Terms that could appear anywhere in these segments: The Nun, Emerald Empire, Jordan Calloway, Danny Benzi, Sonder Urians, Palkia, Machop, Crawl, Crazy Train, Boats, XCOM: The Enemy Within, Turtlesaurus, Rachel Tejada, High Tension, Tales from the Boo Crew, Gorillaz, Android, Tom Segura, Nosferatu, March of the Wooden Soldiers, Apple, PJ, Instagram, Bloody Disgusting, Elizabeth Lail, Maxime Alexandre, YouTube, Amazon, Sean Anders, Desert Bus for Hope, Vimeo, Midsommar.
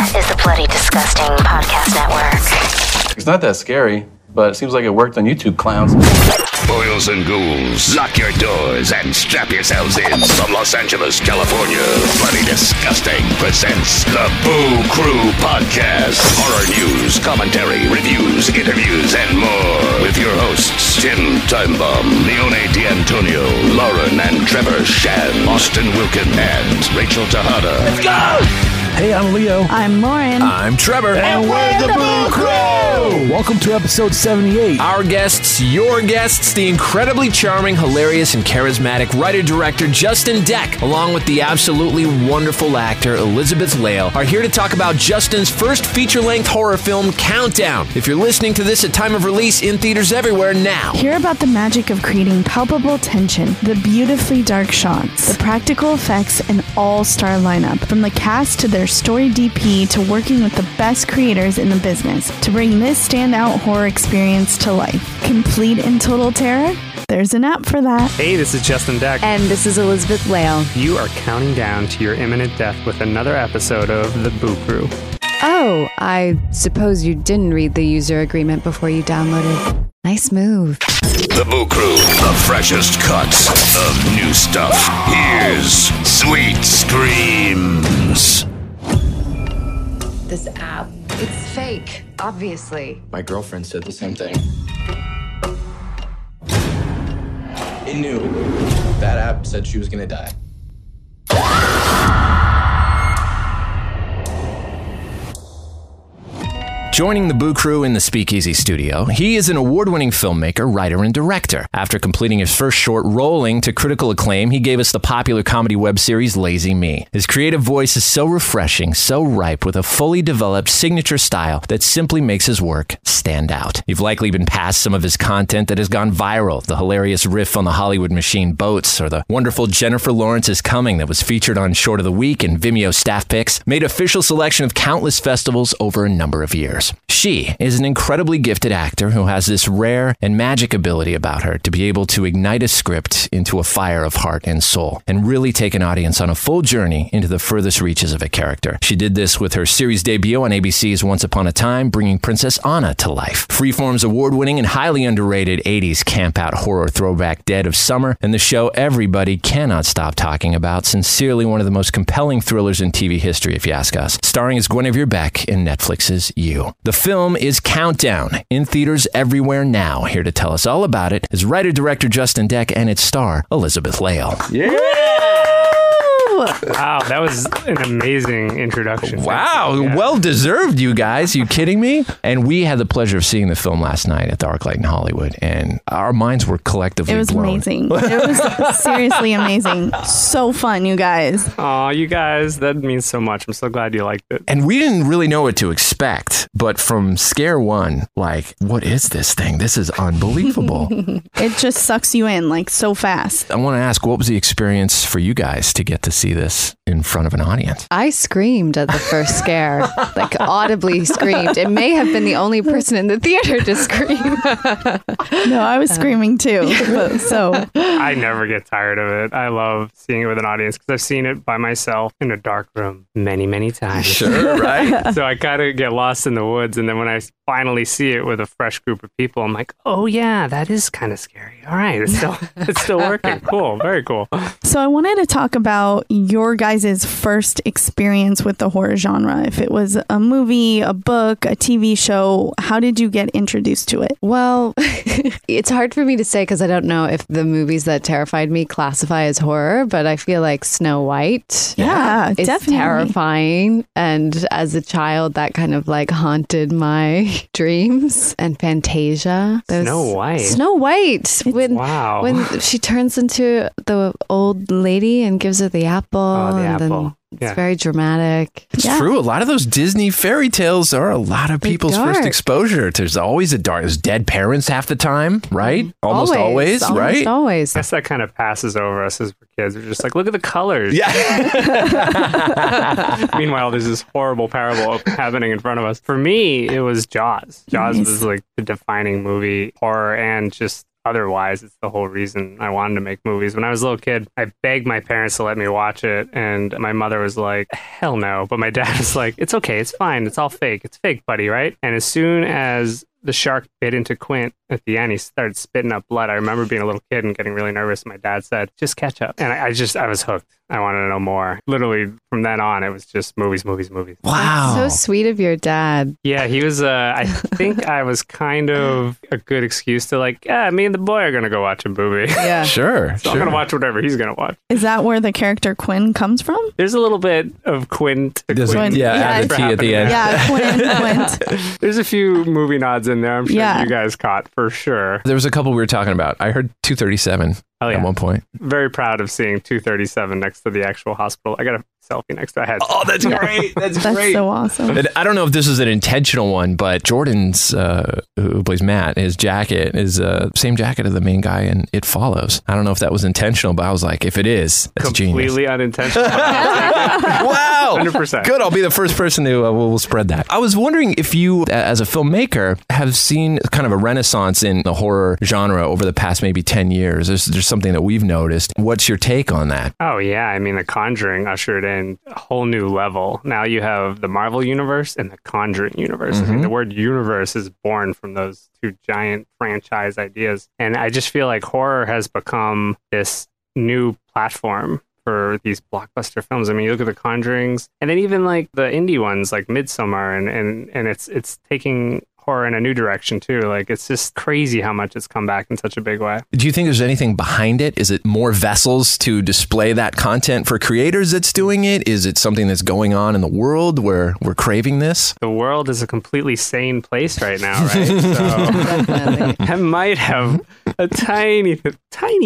is the Bloody Disgusting Podcast Network. It's not that scary, but it seems like it worked on YouTube clowns. Boils and ghouls, lock your doors and strap yourselves in from Los Angeles, California. Bloody Disgusting presents the Boo Crew Podcast. Horror news, commentary, reviews, interviews, and more. With your hosts, Tim Timebomb, Leone D'Antonio, Lauren and Trevor Shan, Austin Wilkin, and Rachel Tejada. Let's go! Hey, I'm Leo. I'm Lauren. I'm Trevor. And we're the Boo Crew! Welcome to episode 78. Our guests, your guests, the incredibly charming, hilarious, and charismatic writer-director Justin Dec, along with the absolutely wonderful actor Elizabeth Lail, are here to talk about Justin's first feature-length horror film, Countdown. If you're listening to this at time of release, in theaters everywhere now. Hear about the magic of creating palpable tension, the beautifully dark shots, the practical effects, and all-star lineup. From the cast to their story DP to working with the best creators in the business to bring this standout horror experience to life. Complete and total terror? There's an app for that. Hey, this is Justin Dec. And this is Elizabeth Lail. You are counting down to your imminent death with another episode of The Boo Crew. Oh, I suppose you didn't read the user agreement before you downloaded. Nice move. The Boo Crew, the freshest cuts of new stuff. Here's Sweet Screams. This app, it's fake, obviously. My girlfriend said the same thing. It knew. That app said she was gonna die. Joining the Boo Crew in the Speakeasy studio, he is an award-winning filmmaker, writer, and director. After completing his first short, Rolling, to critical acclaim, he gave us the popular comedy web series Lazy Me. His creative voice is so refreshing, so ripe, with a fully developed signature style that simply makes his work stand out. You've likely been past some of his content that has gone viral, the hilarious riff on the Hollywood machine Boats, or the wonderful Jennifer Lawrence is Coming that was featured on Short of the Week and Vimeo staff picks, made official selection of countless festivals over a number of years. She is an incredibly gifted actor who has this rare and magic ability about her to be able to ignite a script into a fire of heart and soul and really take an audience on a full journey into the furthest reaches of a character. She did this with her series debut on ABC's Once Upon a Time, bringing Princess Anna to life. Freeform's award-winning and highly underrated 80s camp-out horror throwback Dead of Summer and the show everybody cannot stop talking about, sincerely one of the most compelling thrillers in TV history if you ask us, starring as Guinevere Beck in Netflix's You. The film is Countdown, in theaters everywhere now. Here to tell us all about it is writer-director Justin Dec and its star, Elizabeth Lail. Yeah! Wow, that was an amazing introduction. Wow, yeah. Well-deserved, you guys. You kidding me? And we had the pleasure of seeing the film last night at the Arclight in Hollywood, and our minds were collectively blown. It was blown. Amazing. It was seriously amazing. So fun, you guys. Aw, you guys, that means so much. I'm so glad you liked it. And we didn't really know what to expect, but from scare one, like, what is this thing? This is unbelievable. It just sucks you in, like, so fast. I want to ask, what was the experience for you guys to get to see this in front of an audience? I screamed at the first scare, like audibly screamed. It may have been the only person in the theater to scream. No, I was screaming too. So I never get tired of it. I love seeing it with an audience because I've seen it by myself in a dark room many, many times. Sure, right? So I kind of get lost in the woods, and then when I finally see it with a fresh group of people, I'm like, oh yeah, that is kind of scary. All right, it's still working. Cool, very cool. So I wanted to talk about your guys' first experience with the horror genre. If it was a movie, a book, a TV show, how did you get introduced to it? Well, it's hard for me to say because I don't know if the movies that terrified me classify as horror, but I feel like Snow White. Yeah, it's definitely terrifying. And as a child, that kind of like haunted my dreams. And Fantasia. Snow White. When she turns into the old lady and gives her the apple. Oh, the apple. It's very dramatic. It's true. A lot of those Disney fairy tales are a lot of people's first exposure. There's always a dark. There's dead parents half the time, right? Mm-hmm. Almost always, right? Almost always. I guess that kind of passes over us as we're kids. We're just like, look at the colors. Yeah. Meanwhile, there's this horrible parable happening in front of us. For me, it was Jaws. Jaws was like the defining movie, horror, and just otherwise, it's the whole reason I wanted to make movies. When I was a little kid, I begged my parents to let me watch it, and my mother was like, hell no. But my dad was like, it's okay, it's fine, it's all fake. It's fake, buddy, right? And as soon as the shark bit into Quint at the end, he started spitting up blood. I remember being a little kid and getting really nervous. My dad said, just catch up. And I was hooked. I wanted to know more. Literally from then on, it was just movies, movies, movies. Wow. That's so sweet of your dad. Yeah, he was, I think I was kind of a good excuse to like, yeah, me and the boy are going to go watch a movie. Yeah. Sure. So I'm going to watch whatever he's going to watch. Is that where the character Quinn comes from? There's a little bit of Quint. Quint. Yeah, the T at the end. Yeah, Quint, Quint. There's a few movie nods in there. I'm sure you guys caught for sure. There was a couple we were talking about. I heard 237. Oh, yeah. At one point. Very proud of seeing 237 next to the actual hospital. I got a selfie next to my head. Oh, that's great. That's great. That's so awesome. And I don't know if this is an intentional one, but Jordan's, who plays Matt, his jacket is the same jacket of the main guy in It Follows. I don't know if that was intentional, but I was like, if it is, that's completely genius. Completely unintentional. Wow. 100%. Good. I'll be the first person who will spread that. I was wondering if you, as a filmmaker, have seen kind of a renaissance in the horror genre over the past maybe 10 years. There's something that we've noticed. What's your take on that? Oh, yeah. I mean, The Conjuring ushered in a whole new level. Now you have the Marvel Universe and the Conjuring Universe. Mm-hmm. I mean, the word universe is born from those two giant franchise ideas. And I just feel like horror has become this new platform for these blockbuster films. I mean, you look at The Conjurings and then even like the indie ones like Midsommar and it's taking horror in a new direction too. Like, it's just crazy how much it's come back in such a big way. Do you think there's anything behind it? Is it more vessels to display that content for creators that's doing it? Is it something that's going on in the world where we're craving this? The world is a completely sane place right now, right? So I might have a tiny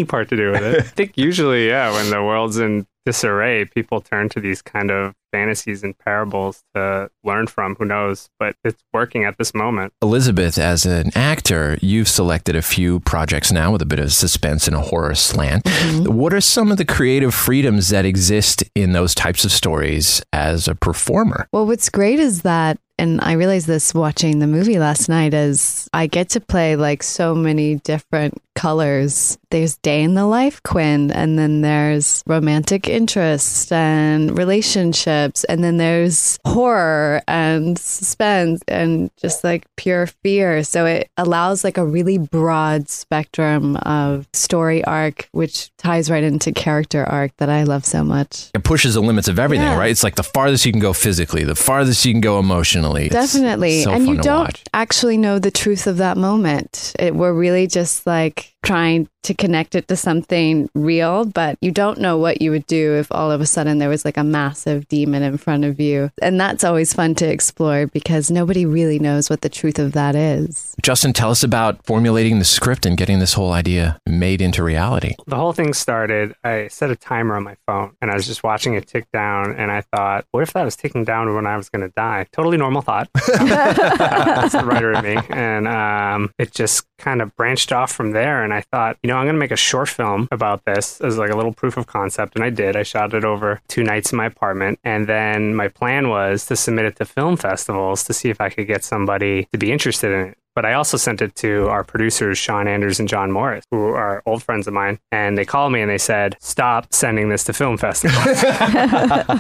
part to do with it. I think usually, when the world's in disarray, people turn to these kind of fantasies and parables to learn from. Who knows? But it's working at this moment. Elizabeth, as an actor, you've selected a few projects now with a bit of suspense and a horror slant. Mm-hmm. What are some of the creative freedoms that exist in those types of stories as a performer? Well, what's great is that, and I realized this watching the movie last night, is I get to play like so many different colors. There's day in the life Quinn, and then there's romantic interest and relationships, and then there's horror and suspense and just like pure fear. So it allows like a really broad spectrum of story arc, which ties right into character arc that I love so much. It pushes the limits of everything, right? It's like the farthest you can go physically, the farthest you can go emotionally. Definitely. So, and you don't actually know the truth of that moment. We're really just like trying to connect it to something real, but you don't know what you would do if all of a sudden there was like a massive demon in front of you. And that's always fun to explore because nobody really knows what the truth of that is. Justin, tell us about formulating the script and getting this whole idea made into reality. The whole thing started, I set a timer on my phone and I was just watching it tick down and I thought, what if that was ticking down when I was going to die? Totally normal thought. That's the writer in me. And it just kind of branched off from there. And I thought, I'm going to make a short film about this as like a little proof of concept. And I did. I shot it over 2 nights in my apartment. And then my plan was to submit it to film festivals to see if I could get somebody to be interested in it. But I also sent it to our producers, Sean Anders and John Morris, who are old friends of mine. And they called me and they said, stop sending this to film festivals.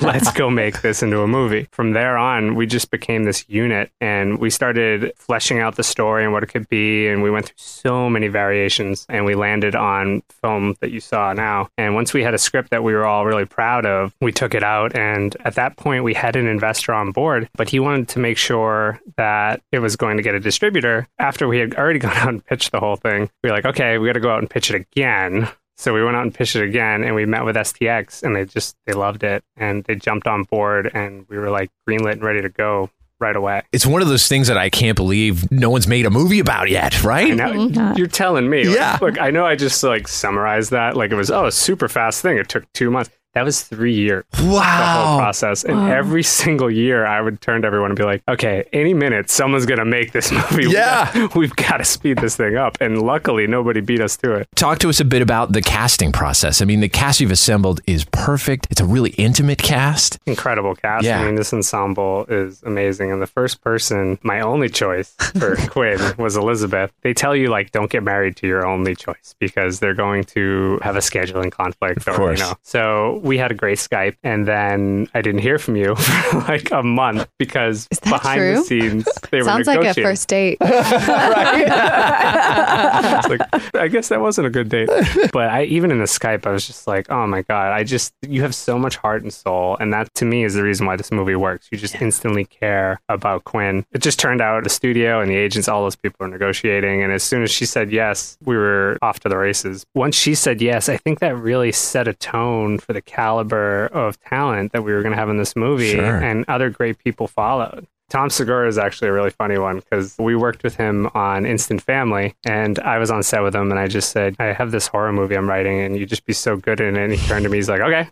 Let's go make this into a movie. From there on, we just became this unit and we started fleshing out the story and what it could be. And we went through so many variations and we landed on film that you saw now. And once we had a script that we were all really proud of, we took it out. And at that point, we had an investor on board, but he wanted to make sure that it was going to get a distributor. After we had already gone out and pitched the whole thing, we were like, okay, we got to go out and pitch it again. So we went out and pitched it again and we met with STX and they loved it and they jumped on board and we were like greenlit and ready to go right away. It's one of those things that I can't believe no one's made a movie about yet, right? You're telling me. Yeah. Like, look, I know I just like summarized that. Like it was a super fast thing. It took 2 months. That was 3 years. Wow. The whole process. And every single year I would turn to everyone and be like, okay, any minute someone's going to make this movie. Yeah. We've got to speed this thing up. And luckily nobody beat us to it. Talk to us a bit about the casting process. I mean, the cast you've assembled is perfect. It's a really intimate cast. Incredible cast. Yeah. I mean, this ensemble is amazing. And the first person, my only choice for Quinn was Elizabeth. They tell you, like, don't get married to your only choice because they're going to have a scheduling conflict. Of course. You know. So we had a great Skype, and then I didn't hear from you for like a month because behind the scenes they were negotiating. Sounds like a first date. Right. Like, I guess that wasn't a good date. But even in the Skype, I was just like, oh my God, you have so much heart and soul. And that to me is the reason why this movie works. You just instantly care about Quinn. It just turned out the studio and the agents, all those people were negotiating. And as soon as she said yes, we were off to the races. Once she said yes, I think that really set a tone for the caliber of talent that we were going to have in this movie, and other great people followed. Tom Segura is actually a really funny one because we worked with him on Instant Family, and I was on set with him and I just said, I have this horror movie I'm writing and you just be so good in it. And he turned to me, he's like, okay.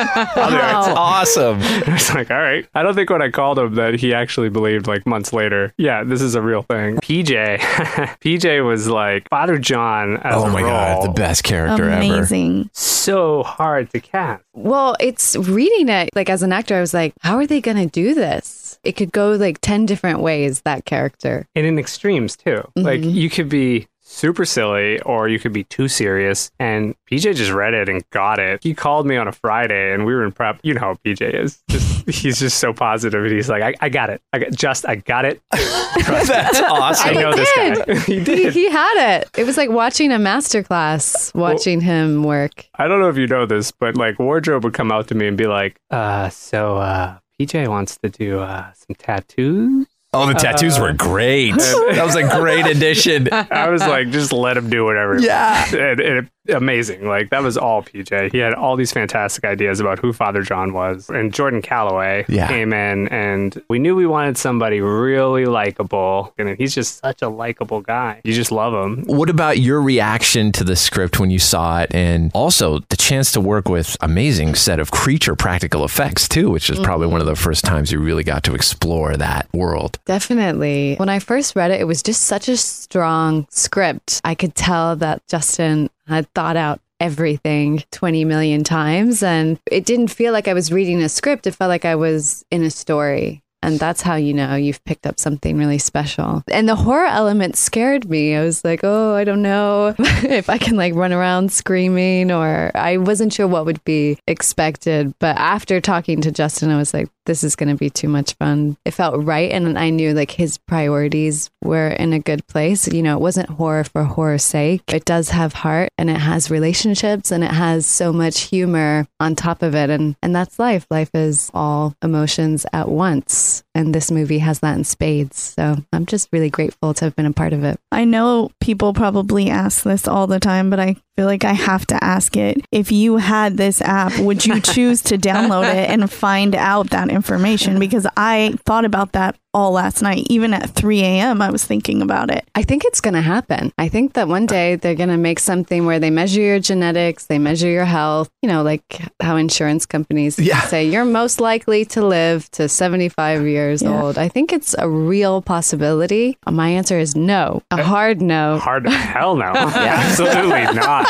It's awesome. I was like, all right. I don't think when I called him that he actually believed, like, months later, yeah, this is a real thing. PJ was like Father John as a role. God, the best character ever. Amazing. So hard to cast. Well, it's reading it, like, as an actor, I was like, how are they going to do this? It could go like 10 different ways, that character. And in extremes too. Mm-hmm. Like, you could be super silly or you could be too serious, and PJ just read it and got it. He called me on a Friday and we were in prep. You know how PJ is, he's just so positive, and he's like, I got it. I got it. That's awesome. I know this guy. He did. He had it. It was like watching a masterclass, watching him work. I don't know if you know this, but like wardrobe would come out to me and be like, so PJ wants to do some tattoos. Oh, the tattoos were great. That was a great addition. I was like, just let him do whatever. Yeah. And amazing. Like, that was all PJ. He had all these fantastic ideas about who Father John was. And Jordan Calloway came in, and we knew we wanted somebody really likable. And he's just such a likable guy. You just love him. What about your reaction to the script when you saw it? And also the chance to work with amazing set of creature practical effects, too, which is probably one of the first times you really got to explore that world. Definitely. When I first read it, it was just such a strong script. I could tell that Justin had thought out everything 20 million times, and it didn't feel like I was reading a script. It felt like I was in a story. And that's how you know you've picked up something really special. And the horror element scared me. I was like, oh, I don't know if I can like run around screaming, or I wasn't sure what would be expected. But after talking to Justin, I was like, this is going to be too much fun. It felt right. And I knew like his priorities were in a good place. You know, it wasn't horror for horror's sake. It does have heart, and it has relationships, and it has so much humor on top of it. And that's life. Life is all emotions at once. And this movie has that in spades. So I'm just really grateful to have been a part of it. I know people probably ask this all the time, but I feel like I have to ask it. If you had this app, would you choose to download it and find out that information? Because I thought about that all last night. Even at 3 a.m., I was thinking about it. I think it's going to happen. I think that one day they're going to make something where they measure your genetics, they measure your health, you know, like how insurance companies say you're most likely to live to 75 years old. I think it's a real possibility. My answer is no. A hard no. Hard hell no. Absolutely not.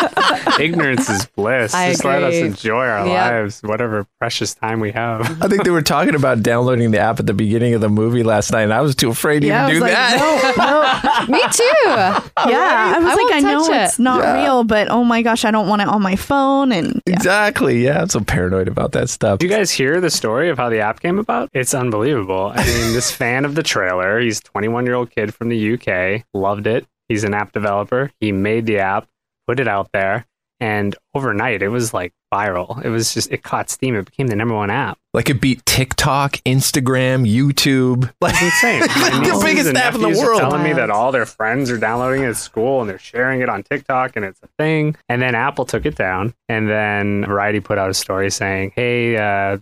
Ignorance is bliss. I agree. Let us enjoy our lives, whatever precious time we have. I think they were talking about downloading the app at the beginning of the movie last night, and I was too afraid to even do that. No, no. Me too. Yeah, I was like, I know it's not real, but oh my gosh, I don't want it on my phone. And exactly, I'm so paranoid about that stuff. Do you guys hear the story of how the app came about? It's unbelievable. I mean, this fan of the trailer, he's a 21-year-old kid from the UK, loved it. He's an app developer. He made the app, put it out there, and overnight it was like viral. It was just, it caught steam. It became the #1 app. Like, it beat TikTok, Instagram, YouTube. Like, it's insane. The biggest app in the world. Telling me that all their friends are downloading it at school and they're sharing it on TikTok, and it's a thing. And then Apple took it down, and then Variety put out a story saying, hey,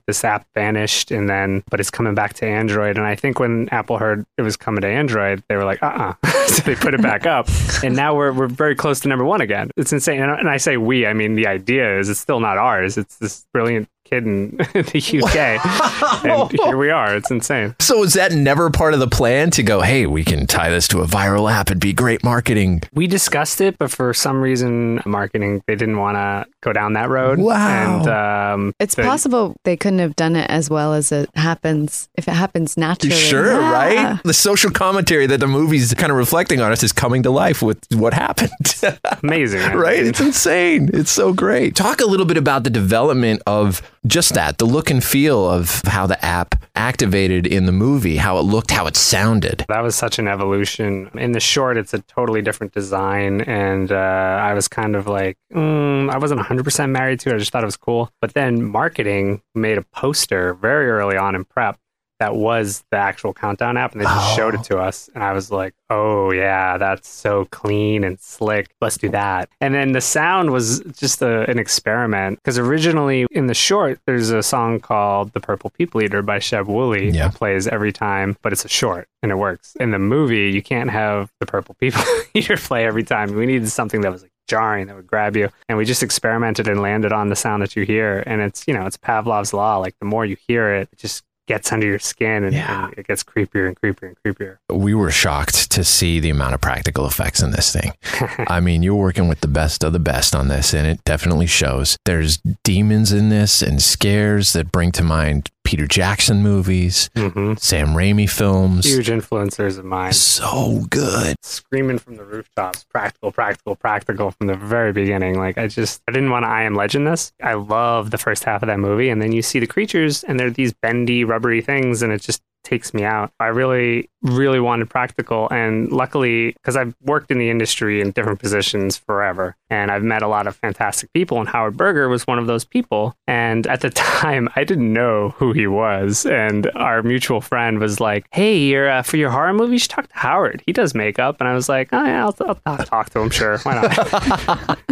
this app vanished, and then, but it's coming back to Android. And I think when Apple heard it was coming to Android, they were like, so they put it back up. And now we're very close to #1 again. It's insane. And I say we, I mean, the idea is it's still not not ours. It's this brilliant kid in the UK. Wow. And here we are. It's insane. So is that never part of the plan to go, hey, we can tie this to a viral app? It'd be great marketing. We discussed it, but for some reason, marketing, they didn't want to go down that road. Wow. And, it's possible they couldn't have done it as well as it happens, if it happens naturally. Sure, yeah. Right? The social commentary that the movie's kind of reflecting on us is coming to life with what happened. Amazing. Right? It's insane. It's so great. Talk a little bit about the development of just that, the look and feel of how the app activated in the movie, how it looked, how it sounded. That was such an evolution. In the short, it's a totally different design. And I was kind of like, I wasn't 100% married to it. I just thought it was cool. But then marketing made a poster very early on in prep that was the actual Countdown app, and they just showed it to us. And I was like, oh yeah, that's so clean and slick. Let's do that. And then the sound was just an experiment, because originally in the short, there's a song called The Purple People Eater by Sheb Wooley that plays every time, but it's a short and it works. In the movie, you can't have The Purple People Eater play every time. We needed something that was like jarring, that would grab you. And we just experimented and landed on the sound that you hear. And it's, it's Pavlov's law. Like the more you hear it, it just gets under your skin and it gets creepier and creepier and creepier. We were shocked to see the amount of practical effects in this thing. I mean, you're working with the best of the best on this, and it definitely shows. There's demons in this and scares that bring to mind Peter Jackson movies, Sam Raimi films. Huge influencers of mine. So good. Screaming from the rooftops, practical, practical, practical from the very beginning. Like I didn't want to I Am Legend this. I love the first half of that movie. And then you see the creatures and they're these bendy, rubbery things. And it just takes me out. I really, really wanted practical. And luckily, because I've worked in the industry in different positions forever, and I've met a lot of fantastic people, and Howard Berger was one of those people. And at the time, I didn't know who he was. And our mutual friend was like, hey, for your horror movie, you should talk to Howard. He does makeup. And I was like, oh, yeah, I'll talk to him. Sure. Why not?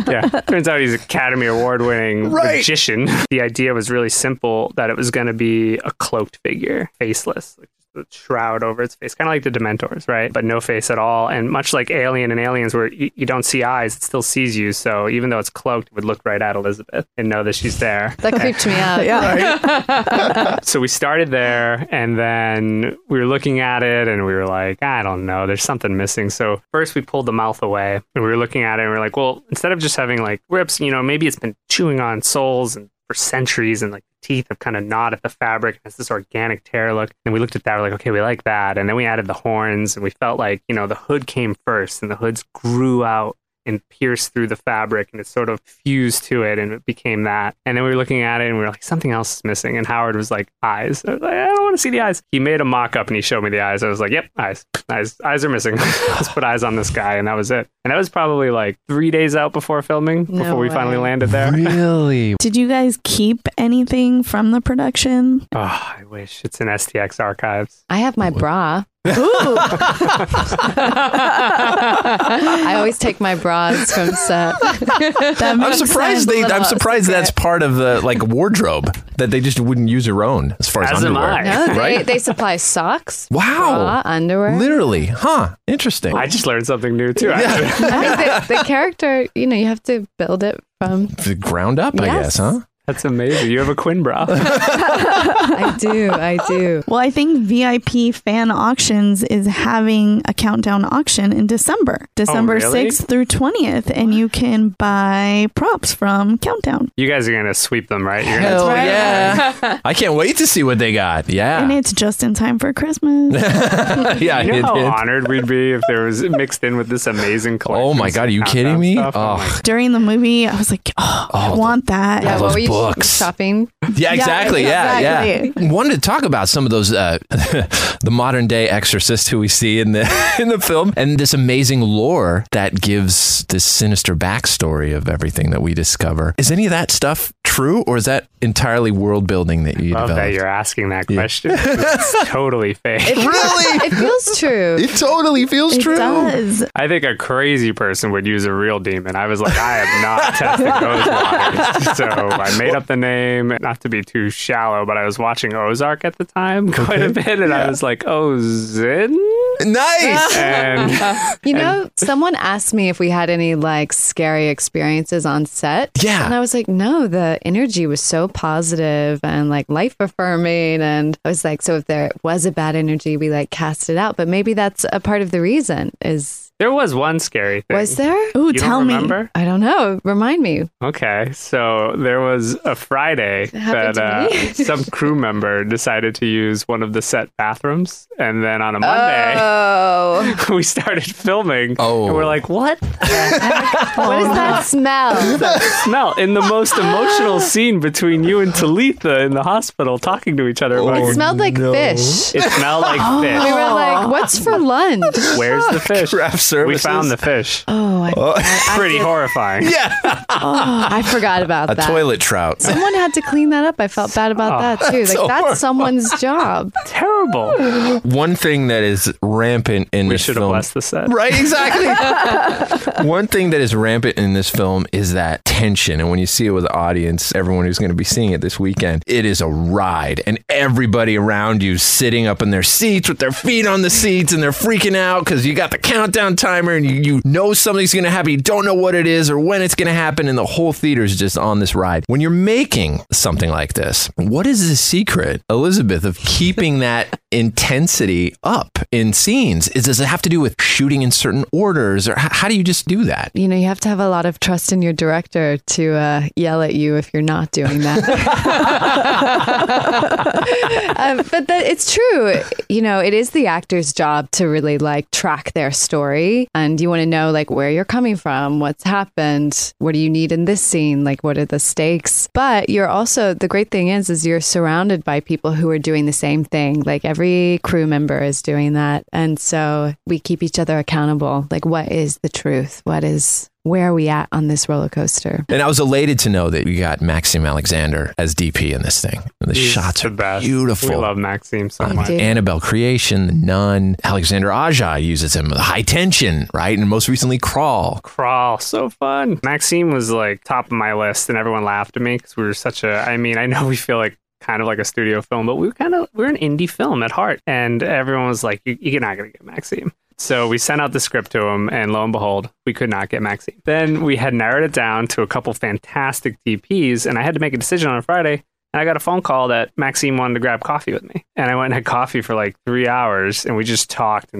Yeah. Turns out he's an Academy Award winning magician. The idea was really simple, that it was going to be a cloaked figure, faceless. The shroud over its face, kind of like the Dementors, right? But no face at all. And much like Alien and Aliens, where you don't see eyes, it still sees you. So even though it's cloaked, it would look right at Elizabeth and know that she's there. That creeped me out. Yeah. Right? So we started there, and then we were looking at it and we were like, I don't know, there's something missing. So first we pulled the mouth away and we were looking at it and we were like, well, instead of just having like rips, maybe it's been chewing on souls and for centuries, and like teeth have kind of gnawed at the fabric. It's this organic tear look. And we looked at that, we're like, okay, we like that. And then we added the horns, and we felt like, the hood came first, and the hoods grew out and pierced through the fabric, and it sort of fused to it, and it became that. And then we were looking at it and we were like, something else is missing. And Howard was like, eyes. I was like, I don't want to see the eyes. He made a mock-up and he showed me the eyes. I was like, yep, eyes are missing. Let's put eyes on this guy. And that was it. And that was probably like 3 days out before filming, before we finally landed there. Really? Did you guys keep anything from the production? Oh, I wish. It's in STX archives. I have my bra. Ooh. I always take my bras from set. I'm surprised that's part of the wardrobe, that they just wouldn't use their own as far as underwear. They supply socks. Wow. Bra, underwear. Literally. Huh. Interesting. I just learned something new too. Yeah. The character, you have to build it from the ground up, I guess, huh? That's amazing. You have a Quinn bra. I do. Well, I think VIP Fan Auctions is having a Countdown auction in December 6th through 20th, and you can buy props from Countdown. You guys are going to sweep them, right? Hell yeah. I can't wait to see what they got. Yeah. And it's just in time for Christmas. Yeah. How honored we'd be if there was mixed in with this amazing collection. Oh my God. Are you kidding me? Oh. During the movie, I was like, I want that. Yeah, what were you books. Shopping. Yeah, exactly. Yeah. Wanted to talk about some of those the modern day exorcist who we see in the film, and this amazing lore that gives this sinister backstory of everything that we discover. Is any of that stuff true, or is that entirely world building that you developed? That you're asking that question. It's totally fake. It feels true. It totally feels true. It does. I think a crazy person would use a real demon. I was like, I have not tested those waters. So I made up the name, not to be too shallow, but I was watching Ozark at the time quite a bit, and I was like, Ozin? Nice. And someone asked me if we had any like scary experiences on set. Yeah. And I was like, no, the energy was so positive and like life affirming. And I was like, so if there was a bad energy, we like cast it out. But maybe that's a part of the reason is. There was one scary thing. Was there? Ooh, tell me. I don't know. Remind me. Okay. So there was a Friday that some crew member decided to use one of the set bathrooms. And then on a Monday, we started filming. Oh. And we're like, what? What is that smell? That smell in the most emotional scene between you and Talitha in the hospital talking to each other. It smelled like fish. It smelled like fish. We were like, what's for lunch? Where's the fish? Services. We found the fish. Pretty horrifying. Yeah. I forgot about that. A toilet trout. Someone had to clean that up. I felt bad about that too. Like that's someone's job. Terrible. One thing that is rampant in this film. We should have blessed the set. Right, exactly. One thing that is rampant in this film is that tension. And when you see it with the audience, everyone who's going to be seeing it this weekend, it is a ride. And everybody around you sitting up in their seats with their feet on the seats and they're freaking out because you got the countdown timer and you know something's going to happen. You don't know what it is or when it's going to happen. And the whole theater is just on this ride. When you're making something like this, what is the secret, Elizabeth, of keeping that intensity up in scenes? Does it have to do with shooting in certain orders, or how do you just do that? You know, you have to have a lot of trust in your director to yell at you if you're not doing that. But it's true. You know, it is the actor's job to really like track their story, and you want to know like where you're coming from, what's happened, what do you need in this scene, like what are the stakes. But you're also, the great thing is you're surrounded by people who are doing the same thing. Like every crew member is doing that, and so we keep each other accountable. Like, what is the truth? Where are we at on this roller coaster? And I was elated to know that you got Maxime Alexandre as DP in this thing. He's shots are beautiful. We love Maxime so much. Annabelle Creation, The Nun. Alexander Aja uses him with high tension, right? And most recently, Crawl. Crawl, so fun. Maxime was like top of my list, and everyone laughed at me because we were I know we feel like kind of like a studio film, but we're an indie film at heart. And everyone was like, you're not going to get Maxime. So we sent out the script to him, and lo and behold, we could not get Maxime. Then we had narrowed it down to a couple fantastic DPs, and I had to make a decision on a Friday. And I got a phone call that Maxime wanted to grab coffee with me. And I went and had coffee for like 3 hours, and we just talked,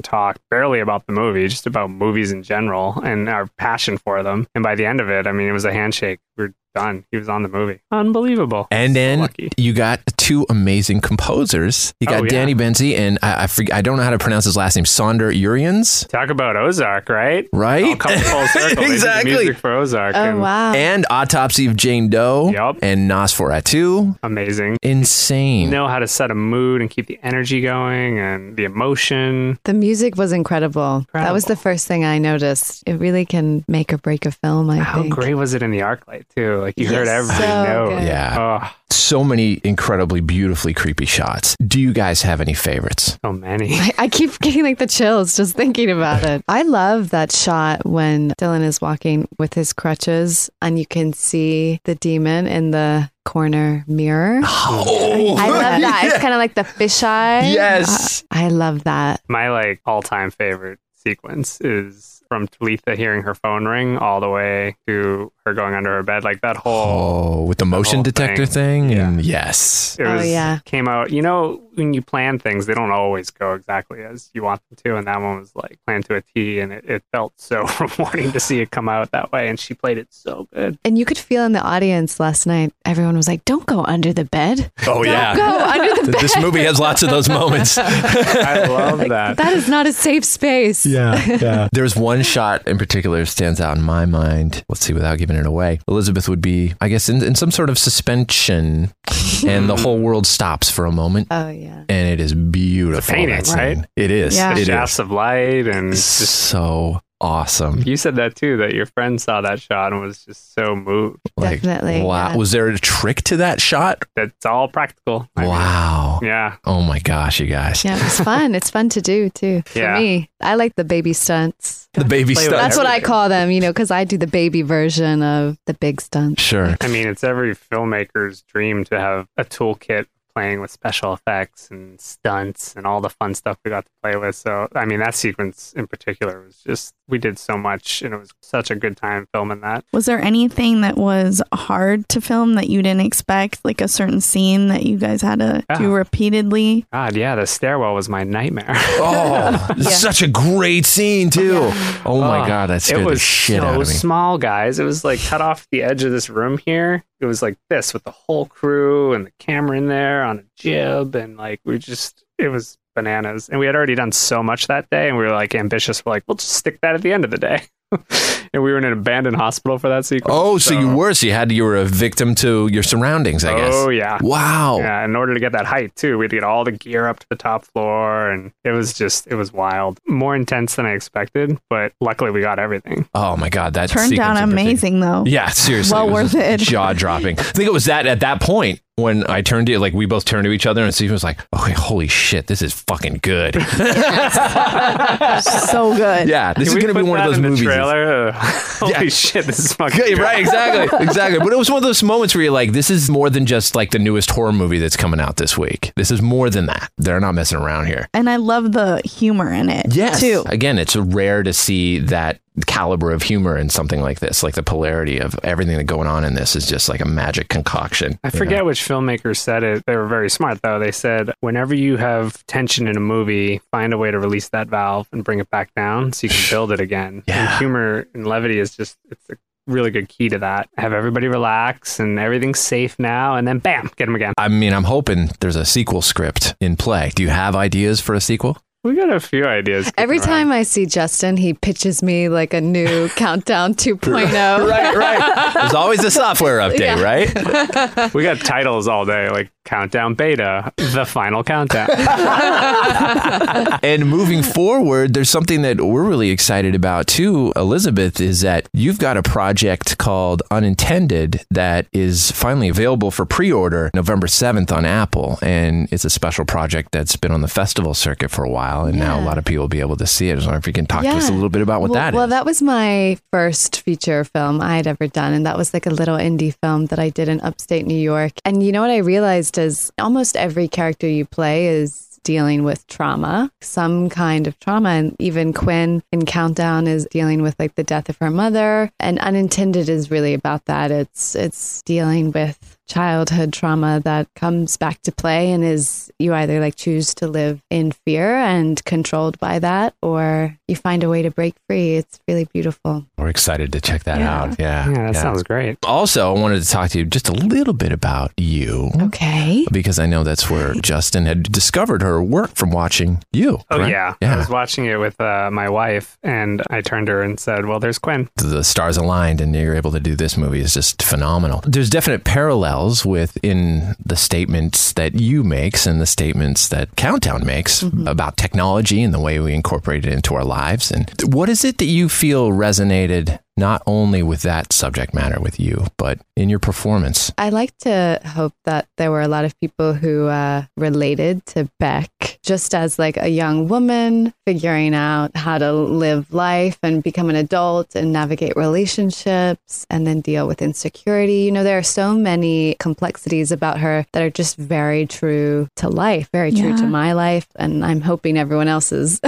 barely about the movie, just about movies in general and our passion for them. And by the end of it, I mean, it was a handshake. We're done. He was on the movie. Unbelievable. And then you got two amazing composers. You got Danny Benzi and I don't know how to pronounce his last name. Sonder Urians. Talk about Ozark, right? Right. All come full circle. Exactly. They did the music for Ozark. Wow. And Autopsy of Jane Doe. Yep. And Nosferatu. Amazing. Insane. You know how to set a mood and keep the energy going and the emotion. The music was incredible. That was the first thing I noticed. It really can make or break a film, I think. How great was it in the Arclight too? Like you heard every note. Good. Yeah. Oh. So many incredibly, beautifully creepy shots. Do you guys have any favorites? So many. I keep getting like the chills just thinking about it. I love that shot when Dylan is walking with his crutches and you can see the demon in the corner mirror. Oh, I love that. Yeah. It's kind of like the fisheye. Yes. I love that. My like all-time favorite sequence is from Talitha hearing her phone ring all the way to her going under her bed, like that whole with the motion detector thing. Yeah. And yes, it was, came out, you know, when you plan things, they don't always go exactly as you want them to. And that one was like planned to a T, and it felt so rewarding to see it come out that way. And she played it so good. And you could feel in the audience last night, everyone was like, don't go under the bed. Don't go under the bed. This movie has lots of those moments. I love that. That is not a safe space. Yeah. There's one shot in particular stands out in my mind. Let's see, without giving it away, Elizabeth would be, I guess, in some sort of suspension, and the whole world stops for a moment. Oh yeah, and it is beautiful. It's a painting, right? It is. Yeah. It shafts of light and just so awesome. You said that too, that your friend saw that shot and was just so moved. Like, definitely. Wow. Yeah. Was there a trick to that shot? That's all practical. Wow. I mean, yeah. Oh my gosh, you guys. Yeah, it was fun. It's fun to do too. For me, I like the baby stunts. The baby stunts. That's what I call them, you know, because I do the baby version of the big stunts. Sure. I mean, it's every filmmaker's dream to have a toolkit playing with special effects and stunts and all the fun stuff we got to play with. So, I mean, that sequence in particular was just, we did so much and it was such a good time filming that. Was there anything that was hard to film that you didn't expect, like a certain scene that you guys had to do repeatedly? God, yeah, the stairwell was my nightmare. Oh, such a great scene too. Oh my God, that scared the shit out of me. It was so small, guys. It was like cut off the edge of this room here. It was like this with the whole crew and the camera in there on a jib, and like it was bananas. And we had already done so much that day, and we were like ambitious. We're like, we'll just stick that at the end of the day. And we were in an abandoned hospital for that sequence. Oh, so you were a victim to your surroundings, I guess. Oh, yeah. Wow. Yeah, in order to get that height, too, we had to get all the gear up to the top floor, and it was wild. More intense than I expected, but luckily we got everything. Oh, my God. That turned out amazing, though. Yeah, seriously. Well worth it. Jaw-dropping. I think it was that at that point when I turned to, like, we both turned to each other, and Steve was like, okay, holy shit, this is fucking good. So good. Yeah, this is going to be one of those movies. Holy shit, this is fucking good. Right, exactly. But it was one of those moments where you're like, this is more than just like the newest horror movie that's coming out this week. This is more than that. They're not messing around here. And I love the humor in it, too. Again, it's rare to see that caliber of humor in something like this. Like the polarity of everything that's going on in this is just like a magic concoction. I forget which filmmaker said it. They were very smart, though. They said, whenever you have tension in a movie, find a way to release that valve and bring it back down so you can build it again. And humor and levity is just, it's a really good key to that. Have everybody relax and everything's safe now, and then bam, get them again. I mean, I'm hoping there's a sequel script in play. Do you have ideas for a sequel? We got a few ideas. Every time I see Justin, he pitches me like a new Countdown 2.0. Right. There's always a software update, right? We got titles all day, like Countdown Beta, The Final Countdown. And moving forward, there's something that we're really excited about too, Elizabeth, is that you've got a project called Unintended that is finally available for pre-order November 7th on Apple. And it's a special project that's been on the festival circuit for a while, and now a lot of people will be able to see it. I was wondering if you can talk to us a little bit about what that is. Well, that was my first feature film I had ever done, and that was like a little indie film that I did in upstate New York. And you know what I realized is almost every character you play is dealing with trauma, some kind of trauma. And even Quinn in Countdown is dealing with like the death of her mother, and Unintended is really about that. It's dealing with childhood trauma that comes back to play, and is you either like choose to live in fear and controlled by that, or you find a way to break free. It's really beautiful. We're excited to check that out. That sounds great. Also, I wanted to talk to you just a little bit about You. Okay. Because I know that's where Justin had discovered her work from watching You. Oh, right? I was watching it with my wife, and I turned to her and said, well, there's Quinn. The stars aligned and you're able to do this movie is just phenomenal. There's definite parallels within the statements that You makes and the statements that Countdown makes about technology and the way we incorporate it into our lives. And what is it that you feel resonated not only with that subject matter with You, but in your performance? I like to hope that there were a lot of people who related to Beck just as like a young woman figuring out how to live life and become an adult and navigate relationships and then deal with insecurity. You know, there are so many complexities about her that are just very true to life, very true to my life. And I'm hoping everyone else is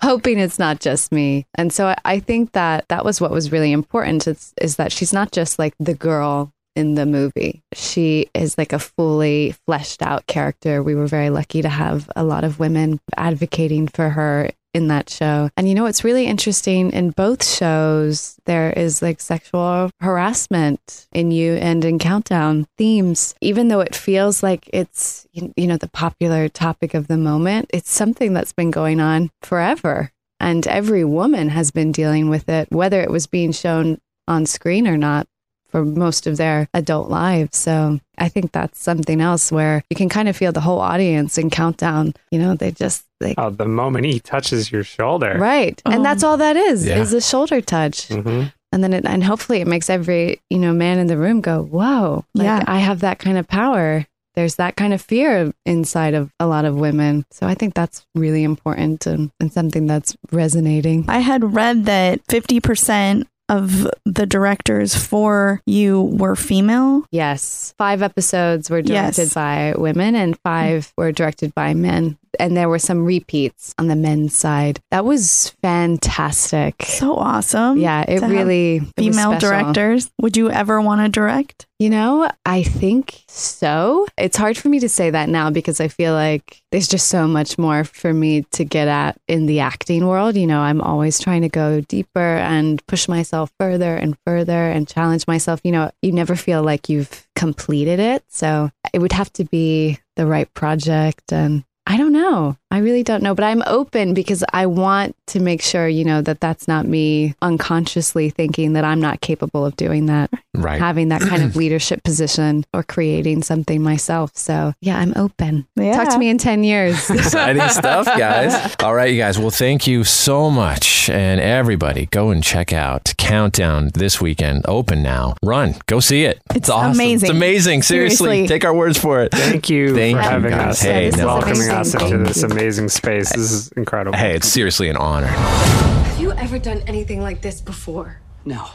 hoping it's not just me. And so I think that that was what was really important is that she's not just like the girl in the movie. She is like a fully fleshed out character. We were very lucky to have a lot of women advocating for her in that show. And you know, it's really interesting, in both shows there is like sexual harassment in You and in Countdown themes. Even though it feels like it's, you know, the popular topic of the moment, it's something that's been going on forever. And every woman has been dealing with it, whether it was being shown on screen or not, for most of their adult lives. So I think that's something else where you can kind of feel the whole audience in Countdown. You know, they just... the moment he touches your shoulder. Right. Oh. And that's all that is a shoulder touch. Mm-hmm. And then and hopefully it makes every, you know, man in the room go, whoa, like I have that kind of power. There's that kind of fear inside of a lot of women. So I think that's really important and something that's resonating. I had read that 50% of the directors for You were female. Yes. 5 episodes were directed by women and 5 were directed by men. And there were some repeats on the men's side. That was fantastic. So awesome. Yeah, it really female directors. Would you ever want to direct? You know, I think so. It's hard for me to say that now because I feel like there's just so much more for me to get at in the acting world. You know, I'm always trying to go deeper and push myself further and further and challenge myself. You know, you never feel like you've completed it. So it would have to be the right project, and I don't know. I really don't know, but I'm open because I want to make sure, you know, that that's not me unconsciously thinking that I'm not capable of doing that, right? Having that kind of leadership position or creating something myself. So yeah, I'm open. Yeah. Talk to me in 10 years. Exciting stuff, guys. All right, you guys. Well, thank you so much. And everybody go and check out Countdown this weekend. Open now. Run. Go see it. It's awesome. Amazing. It's amazing. Seriously. Take our words for it. Thank you for having us. Hey, yeah, welcoming us into this amazing space. This is incredible. Hey, it's seriously an honor. Have you ever done anything like this before? No,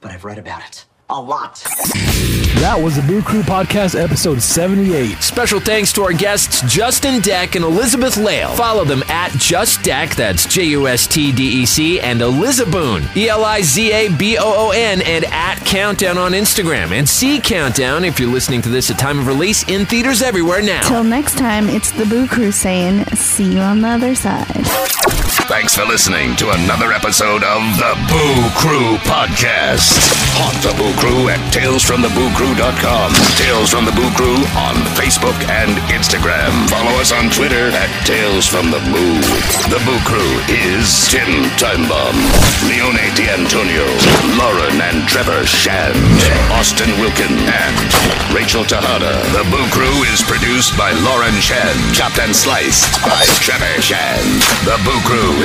but I've read about it. A lot. That was the Boo Crew Podcast, episode 78. Special thanks to our guests, Justin Dec and Elizabeth Lail. Follow them at Just Dec, that's JUSTDEC, and Elizaboon, ELIZABOON, and at Countdown on Instagram. And see Countdown if you're listening to this at time of release in theaters everywhere now. Till next time, it's the Boo Crew saying, see you on the other side. Thanks for listening to another episode of the Boo Crew Podcast. Haunt the Boo Crew at TalesFromTheBooCrew.com. Tales from the Boo Crew on Facebook and Instagram. Follow us on Twitter at Tales from the Boo. The Boo Crew is Tim Timebomb, Leone D'Antonio, Lauren and Trevor Shand, Austin Wilkin, and Rachel Tejada. The Boo Crew is produced by Lauren Shand, chopped and sliced by Trevor Shand. The Boo Crew